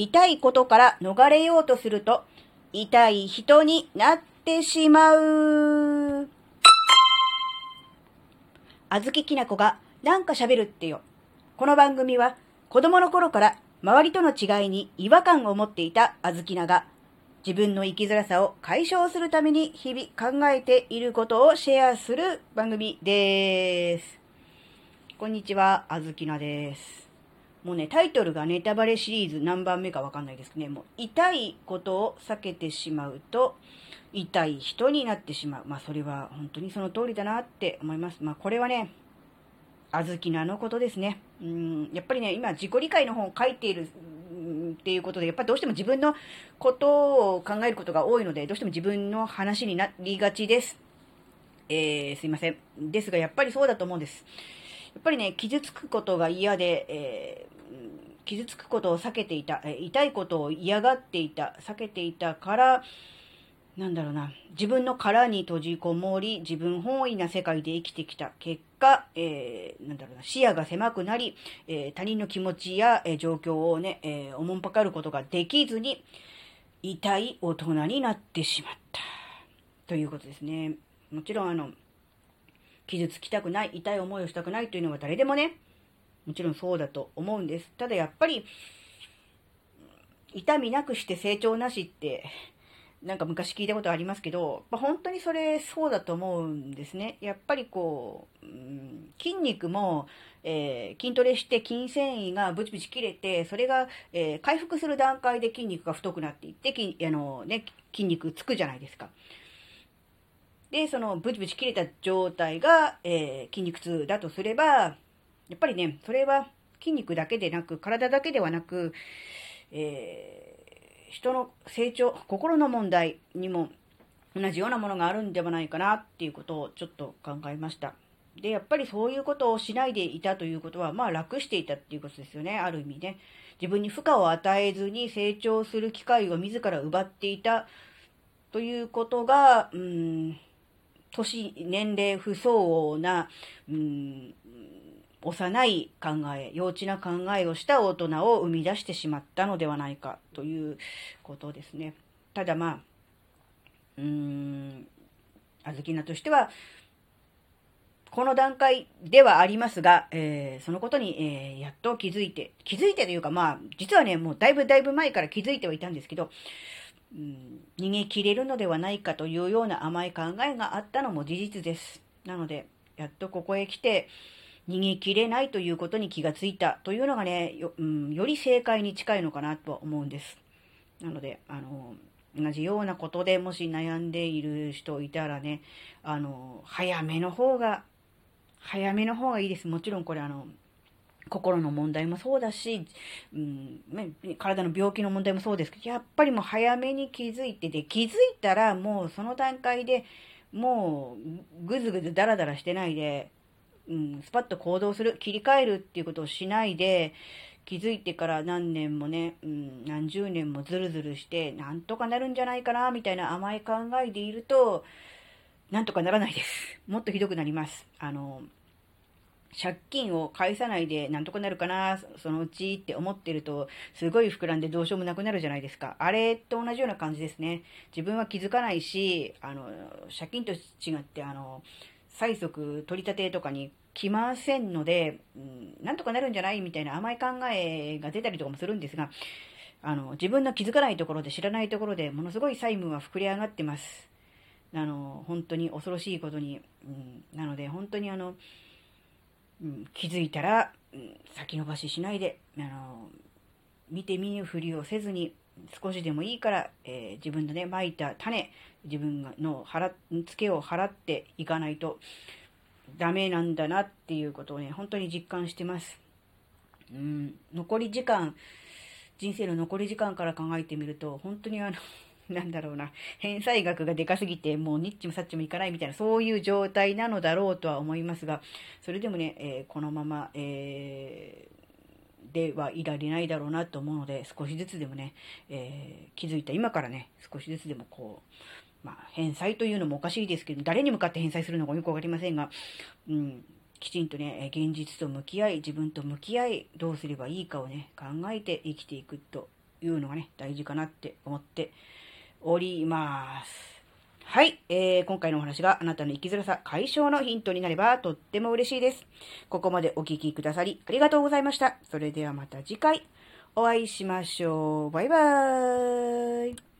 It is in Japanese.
痛いことから逃れようとすると、痛い人になってしまう。あずききなこがなんか喋るってよ。この番組は子供の頃から周りとの違いに違和感を持っていたあずきなが、自分の生きづらさを解消するために日々考えていることをシェアする番組です。こんにちは、あずきなです。もうね、タイトルがネタバレシリーズ何番目かわかんないですね。もう痛いことを避けてしまうと痛い人になってしまう。それは本当にその通りだなって思います。これはね、あずきなのことですね。やっぱりね、今自己理解の本を書いているっていうことで、やっぱりどうしても自分のことを考えることが多いので、どうしても自分の話になりがちです。すいません。ですがやっぱりそうだと思うんです。やっぱりね、傷つくことが嫌で、傷つくことを避けていた、痛いことを嫌がっていた、避けていたから、なんだろうな、自分の殻に閉じこもり、自分本位な世界で生きてきた結果、なんだろうな、視野が狭くなり、他人の気持ちや、状況をね、おもんぱかることができずに、痛い大人になってしまった。ということですね。もちろん傷つきたくない、痛い思いをしたくないというのは誰でもね、もちろんそうだと思うんです。ただやっぱり、痛みなくして成長なしって、なんか昔聞いたことありますけど、本当にそれそうだと思うんですね。やっぱり筋肉も、筋トレして筋繊維がブチブチ切れて、それが、回復する段階で筋肉が太くなっていって、筋肉つくじゃないですか。で、そのブチブチ切れた状態が、筋肉痛だとすれば、やっぱりね、それは筋肉だけでなく、体だけではなく、人の成長、心の問題にも同じようなものがあるんではないかなっていうことをちょっと考えました。で、やっぱりそういうことをしないでいたということは、楽していたっていうことですよね、ある意味ね。自分に負荷を与えずに成長する機会を自ら奪っていたということが、年齢不相応な、幼い考え、幼稚な考えをした大人を生み出してしまったのではないかということですね。ただあずきなとしては、この段階ではありますが、そのことに、やっと気づいてというか、実はね、もうだいぶ前から気づいてはいたんですけど、逃げ切れるのではないかというような甘い考えがあったのも事実です。なので、やっとここへ来て、逃げ切れないということに気がついたというのがね、より正解に近いのかなとは思うんです。なので、同じようなことでもし悩んでいる人いたらね、早めの方がいいです。もちろんこれ心の問題もそうだし、体の病気の問題もそうですけど、やっぱりもう早めに気づいて、で、気づいたらもうその段階でもうぐずぐずダラダラしてないで、スパッと行動する、切り替えるっていうことをしないで、気づいてから何年もね、何十年もズルズルしてなんとかなるんじゃないかなみたいな甘い考えでいると、なんとかならないです。もっとひどくなります。借金を返さないでなんとかなるかな、そのうちって思ってると、すごい膨らんでどうしようもなくなるじゃないですか。あれと同じような感じですね。自分は気づかないし、借金と違って、催促取り立てとかに来ませんので、なんとかなるんじゃないみたいな甘い考えが出たりとかもするんですが、自分の気づかないところで、知らないところで、ものすごい債務は膨れ上がってます。本当に恐ろしいことに、なので本当に気づいたら、先延ばししないで、見て見ぬふりをせずに、少しでもいいから、自分のね、蒔いた種、自分の付けを払っていかないとダメなんだなっていうことをね、本当に実感してます。人生の残り時間から考えてみると、本当になんだろうな、返済額がでかすぎて、もうニッチもサッチもいかないみたいな、そういう状態なのだろうとは思いますが、それでもね、このまま、ではいられないだろうなと思うので、少しずつでもね、気づいた今からね、少しずつでも返済というのもおかしいですけど、誰に向かって返済するのかよくわかりませんが、きちんとね、現実と向き合い、自分と向き合い、どうすればいいかをね、考えて生きていくというのがね、大事かなって思っております。はい、今回のお話があなたの生きづらさ解消のヒントになればとっても嬉しいです。ここまでお聞きくださりありがとうございました。それではまた次回お会いしましょう。バイバーイ。